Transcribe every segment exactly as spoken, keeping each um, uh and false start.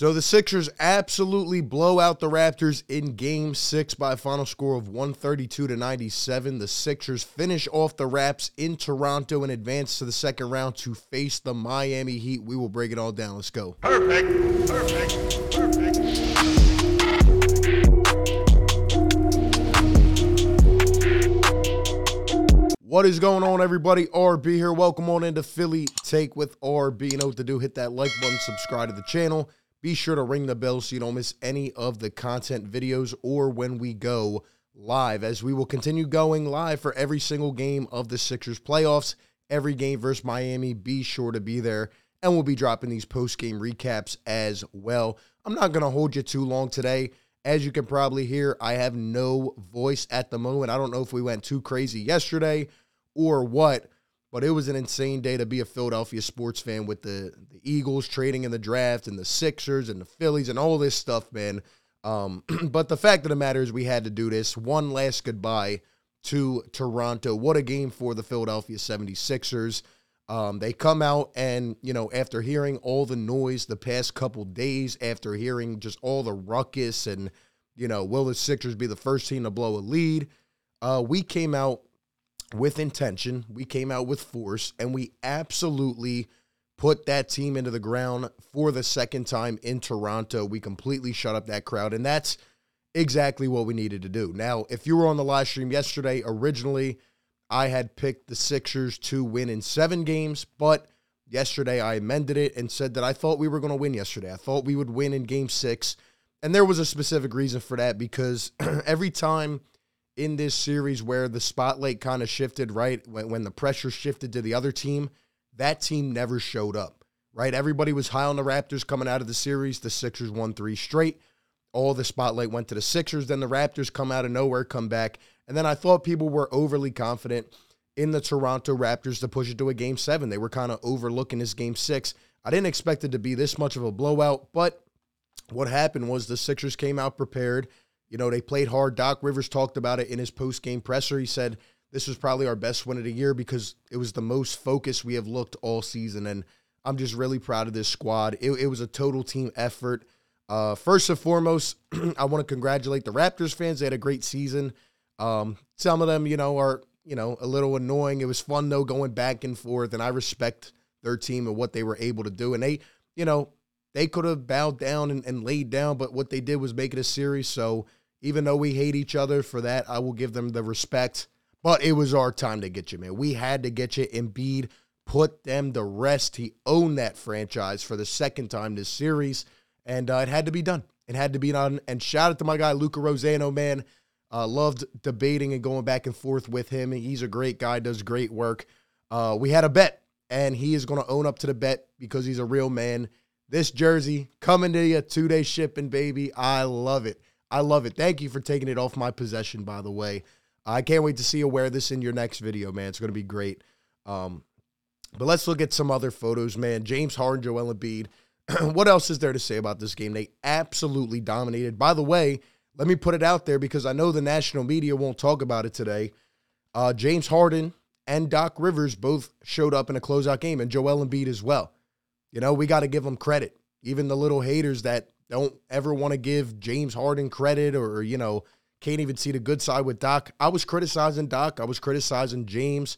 So the Sixers absolutely blow out the Raptors in Game six by a final score of one thirty-two to ninety-seven. The Sixers finish off the Raps in Toronto and advance to the second round to face the Miami Heat. We will break it all down. Let's go. Perfect. Perfect. Perfect. What is going on, everybody? R B here. Welcome on into Philly Take with R B. You know what to do. Hit that like button, subscribe to the channel. Be sure to ring the bell so you don't miss any of the content videos or when we go live, as we will continue going live for every single game of the Sixers playoffs, every game versus Miami. Be sure to be there, and we'll be dropping these post-game recaps as well. I'm not going to hold you too long today. As you can probably hear, I have no voice at the moment. I don't know if we went too crazy yesterday or what, but it was an insane day to be a Philadelphia sports fan with the, the Eagles trading in the draft and the Sixers and the Phillies and all this stuff, man. Um, but the fact of the matter is we had to do this. One last goodbye to Toronto. What a game for the Philadelphia seventy-sixers. Um, they come out and, you know, after hearing all the noise the past couple days, after hearing just all the ruckus and, you know, will the Sixers be the first team to blow a lead? Uh, we came out with intention. We came out with force, and we absolutely put that team into the ground for the second time in Toronto. We completely shut up that crowd, and that's exactly what we needed to do. Now, if you were on the live stream yesterday, originally, I had picked the Sixers to win in seven games, but yesterday I amended it and said that I thought we were going to win yesterday. I thought we would win in game six, and there was a specific reason for that, because every time in this series where the spotlight kind of shifted, right, when, when the pressure shifted to the other team, that team never showed up, right? Everybody was high on the Raptors coming out of the series. The Sixers won three straight. All the spotlight went to the Sixers. Then the Raptors come out of nowhere, come back. And then I thought people were overly confident in the Toronto Raptors to push it to a game seven. They were kind of overlooking this game six. I didn't expect it to be this much of a blowout, but what happened was the Sixers came out prepared. You know, they played hard. Doc Rivers talked about it in his post-game presser. He said, this was probably our best win of the year because it was the most focused we have looked all season. And I'm just really proud of this squad. It, it was a total team effort. Uh, first and foremost, I want to congratulate the Raptors fans. They had a great season. Um, some of them, you know, are, you know, a little annoying. It was fun, though, going back and forth, and I respect their team and what they were able to do. And they, you know, they could have bowed down and, and laid down, but what they did was make it a series. So even though we hate each other for that, I will give them the respect. But it was our time to get you, man. We had to get you. Embiid put them to rest. He owned that franchise for the second time this series. And uh, it had to be done. It had to be done. And shout out to my guy, Luca Rosano, man. Uh, loved debating and going back and forth with him. He's a great guy, does great work. Uh, we had a bet, and he is going to own up to the bet because he's a real man. This jersey coming to you, two-day shipping, baby. I love it. I love it. Thank you for taking it off my possession, by the way. I can't wait to see you wear this in your next video, man. It's going to be great. Um, but let's look at some other photos, man. James Harden, Joel Embiid. What else is there to say about this game? They absolutely dominated. By the way, let me put it out there because I know the national media won't talk about it today. Uh, James Harden and Doc Rivers both showed up in a closeout game, and Joel Embiid as well. You know, we got to give them credit. Even the little haters that don't ever want to give James Harden credit or, you know, can't even see the good side with Doc. I was criticizing Doc. I was criticizing James,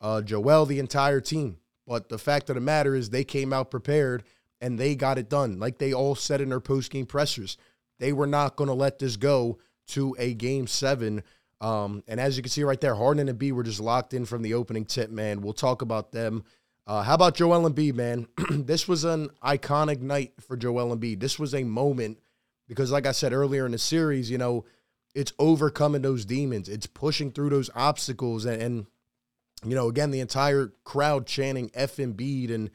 uh, Joel, the entire team. But the fact of the matter is they came out prepared, and they got it done. Like they all said in their post-game pressers, they were not going to let this go to a game seven. Um, and as you can see right there, Harden and Embiid were just locked in from the opening tip, man. We'll talk about them. Uh, how about Joel Embiid, man? This was an iconic night for Joel Embiid. This was a moment because, like I said earlier in the series, you know, it's overcoming those demons. It's pushing through those obstacles. And, and you know, again, the entire crowd chanting F Embiid and,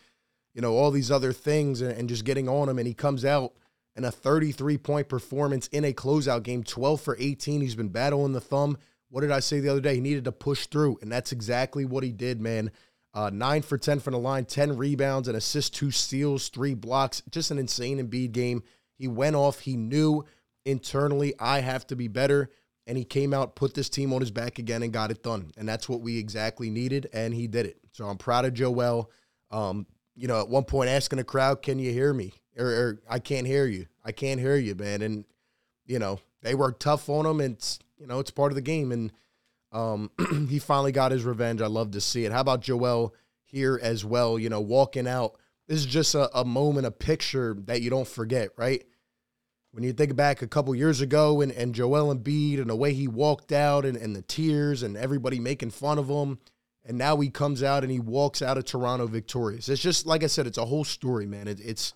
you know, all these other things and, and just getting on him. And he comes out in a thirty-three point performance in a closeout game, twelve for eighteen. He's been battling the thumb. What did I say the other day? He needed to push through, and that's exactly what he did, man. Uh, nine for ten from the line, ten rebounds, an assist, two steals, three blocks. Just an insane Embiid game. He went off. He knew internally, I have to be better. And he came out, put this team on his back again, and got it done. And that's what we exactly needed, and he did it. So I'm proud of Joel. Um, You know, at one point asking the crowd, can you hear me? or, or I can't hear you. I can't hear you, man. And, you know, they were tough on him, and, it's, you know, it's part of the game. And um, he finally got his revenge. I love to see it. How about Joel here as well, you know, walking out? This is just a, a moment, a picture that you don't forget, right? When you think back a couple years ago and, and Joel Embiid and the way he walked out and, and the tears and everybody making fun of him, and now he comes out and he walks out of Toronto victorious. It's just, like I said, it's a whole story, man. It, it's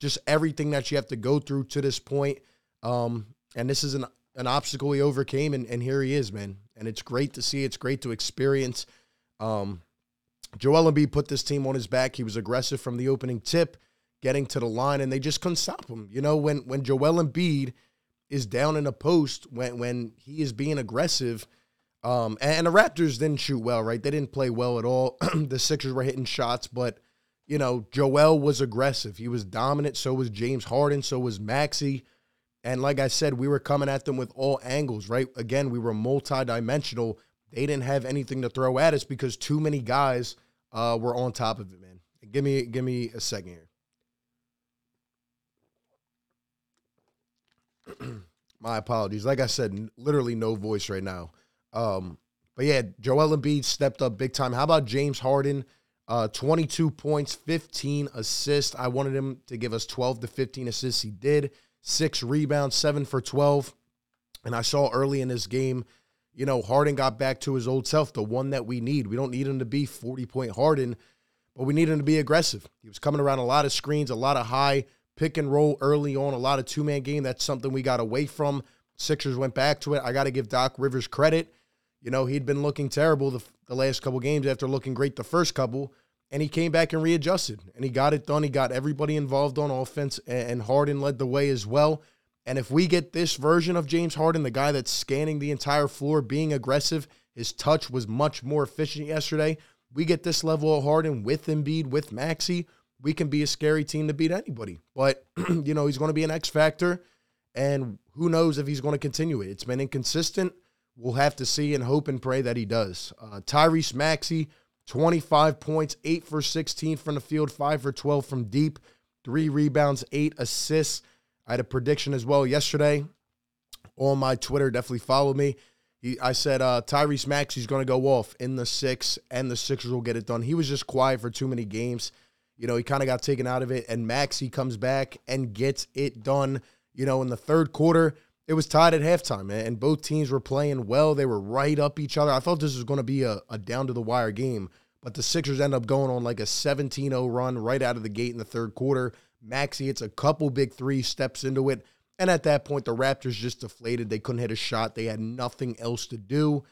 just everything that you have to go through to this point. Um, and this is an, an obstacle he overcame, and, and here he is, man. And it's great to see. It's great to experience. Um, Joel Embiid put this team on his back. He was aggressive from the opening tip, getting to the line, and they just couldn't stop him. You know, when when Joel Embiid is down in the post, when when he is being aggressive, um, and, and the Raptors didn't shoot well, right? They didn't play well at all. The Sixers were hitting shots, but, you know, Joel was aggressive. He was dominant. So was James Harden. So was Maxey. And like I said, we were coming at them with all angles, right? Again, we were multidimensional. They didn't have anything to throw at us because too many guys uh, were on top of it, man. Give me, give me a second here. My apologies. Like I said, literally no voice right now. Um, but yeah, Joel Embiid stepped up big time. How about James Harden? Uh, twenty-two points, fifteen assists. I wanted him to give us twelve to fifteen assists. He did. Six rebounds, seven for twelve. And I saw early in this game, you know, Harden got back to his old self, the one that we need. We don't need him to be forty-point Harden, but we need him to be aggressive. He was coming around a lot of screens, a lot of high pick and roll early on, a lot of two-man game. That's something we got away from. Sixers went back to it. I got to give Doc Rivers credit. You know, he'd been looking terrible the, the last couple games after looking great the first couple, and he came back and readjusted, and he got it done. He got everybody involved on offense, and, and Harden led the way as well. And if we get this version of James Harden, the guy that's scanning the entire floor, being aggressive, his touch was much more efficient yesterday. We get this level of Harden with Embiid, with Maxey, we can be a scary team to beat anybody. But, you know, he's going to be an X factor, and who knows if he's going to continue it. It's been inconsistent. We'll have to see and hope and pray that he does. Uh, Tyrese Maxey, twenty-five points, eight for sixteen from the field, five for twelve from deep, three rebounds, eight assists. I had a prediction as well yesterday on my Twitter. Definitely follow me. He, I said uh, Tyrese Maxey's going to go off in the six, and the Sixers will get it done. He was just quiet for too many games. You know, he kind of got taken out of it, and Maxey comes back and gets it done. You know, in the third quarter, it was tied at halftime, and both teams were playing well. They were right up each other. I thought this was going to be a, a down-to-the-wire game, but the Sixers end up going on like a seventeen oh run right out of the gate in the third quarter. Maxey hits a couple big threes, steps into it, and at that point, the Raptors just deflated. They couldn't hit a shot. They had nothing else to do,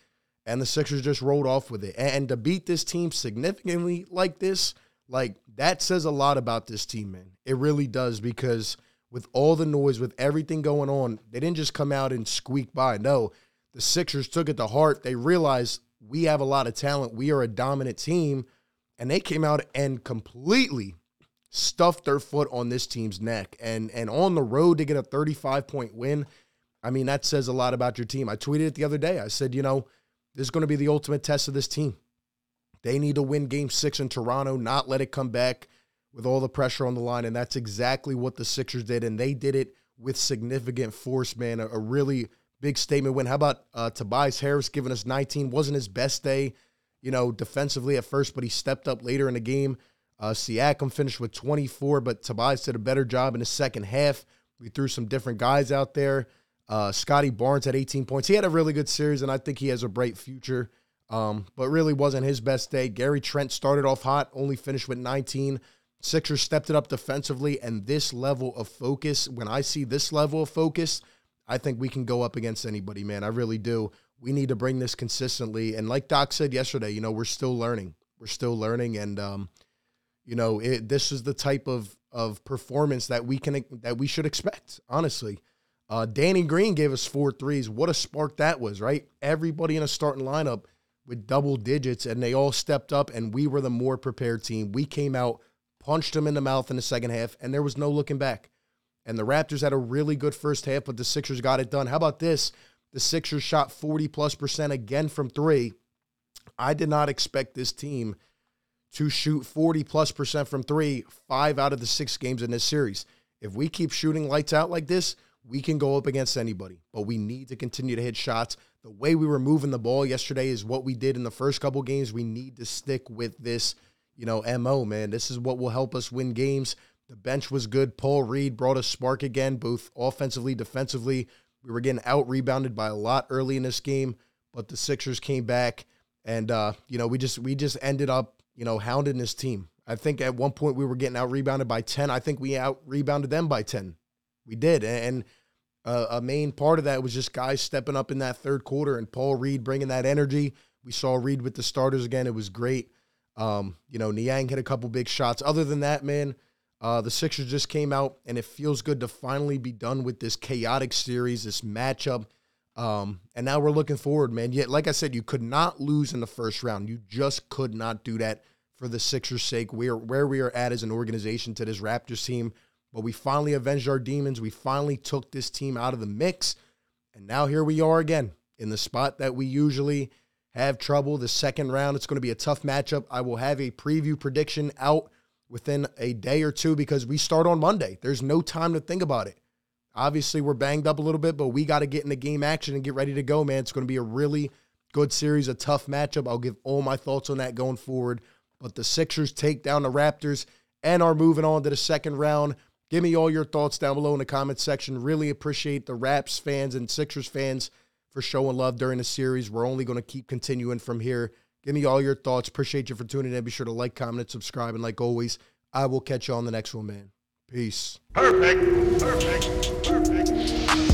and the Sixers just rolled off with it. And, and to beat this team significantly like this, like, that says a lot about this team, man. It really does, because with all the noise, with everything going on, they didn't just come out and squeak by. No, the Sixers took it to heart. They realized we have a lot of talent. We are a dominant team. And they came out and completely stuffed their foot on this team's neck. And, and on the road to get a thirty-five point win, I mean, that says a lot about your team. I tweeted it the other day. I said, you know, this is going to be the ultimate test of this team. They need to win game six in Toronto, not let it come back with all the pressure on the line, and that's exactly what the Sixers did, and they did it with significant force, man, a, a really big statement win. How about uh, Tobias Harris giving us nineteen? Wasn't his best day, you know, defensively at first, but he stepped up later in the game. Uh, Siakam finished with twenty-four, but Tobias did a better job in the second half. We threw some different guys out there. Uh, Scotty Barnes had eighteen points. He had a really good series, and I think he has a bright future. Um, but really wasn't his best day. Gary Trent started off hot, only finished with nineteen. Sixers stepped it up defensively, and this level of focus, when I see this level of focus, I think we can go up against anybody, man. I really do. We need to bring this consistently. And like Doc said yesterday, you know, we're still learning. We're still learning, and, um, you know, it, this is the type of, of performance that we can that we should expect, honestly. Uh, Danny Green gave us four threes. What a spark that was, right? Everybody in a starting lineup with double digits, and they all stepped up, and we were the more prepared team. We came out, punched them in the mouth in the second half, and there was no looking back. And the Raptors had a really good first half, but the Sixers got it done. How about this? The Sixers shot forty plus percent again from three. I did not expect this team to shoot forty plus percent from three five out of the six games in this series. If we keep shooting lights out like this, we can go up against anybody, but we need to continue to hit shots. The way we were moving the ball yesterday is what we did in the first couple games. We need to stick with this, you know, M O, man. This is what will help us win games. The bench was good. Paul Reed brought a spark again, both offensively, defensively. We were getting out-rebounded by a lot early in this game, but the Sixers came back, and, uh, you know, we just we just ended up, you know, hounding this team. I think at one point we were getting out-rebounded by ten. I think we out-rebounded them by ten. We did, and uh, a main part of that was just guys stepping up in that third quarter and Paul Reed bringing that energy. We saw Reed with the starters again. It was great. Um, you know, Niang hit a couple big shots. Other than that, man, uh, the Sixers just came out, and it feels good to finally be done with this chaotic series, this matchup. Um, and now we're looking forward, man. Yet, like I said, you could not lose in the first round. You just could not do that for the Sixers' sake. We are where we are at as an organization to this Raptors team. But we finally avenged our demons. We finally took this team out of the mix. And now here we are again in the spot that we usually have trouble. The second round, it's going to be a tough matchup. I will have a preview prediction out within a day or two because we start on Monday. There's no time to think about it. Obviously, we're banged up a little bit, but we got to get in the game action and get ready to go, man. It's going to be a really good series, a tough matchup. I'll give all my thoughts on that going forward. But the Sixers take down the Raptors and are moving on to the second round. Give me all your thoughts down below in the comments section. Really appreciate the Raps fans and Sixers fans for showing love during the series. We're only going to keep continuing from here. Give me all your thoughts. Appreciate you for tuning in. Be sure to like, comment, and subscribe. And like always, I will catch you on the next one, man. Peace. Perfect. Perfect. Perfect.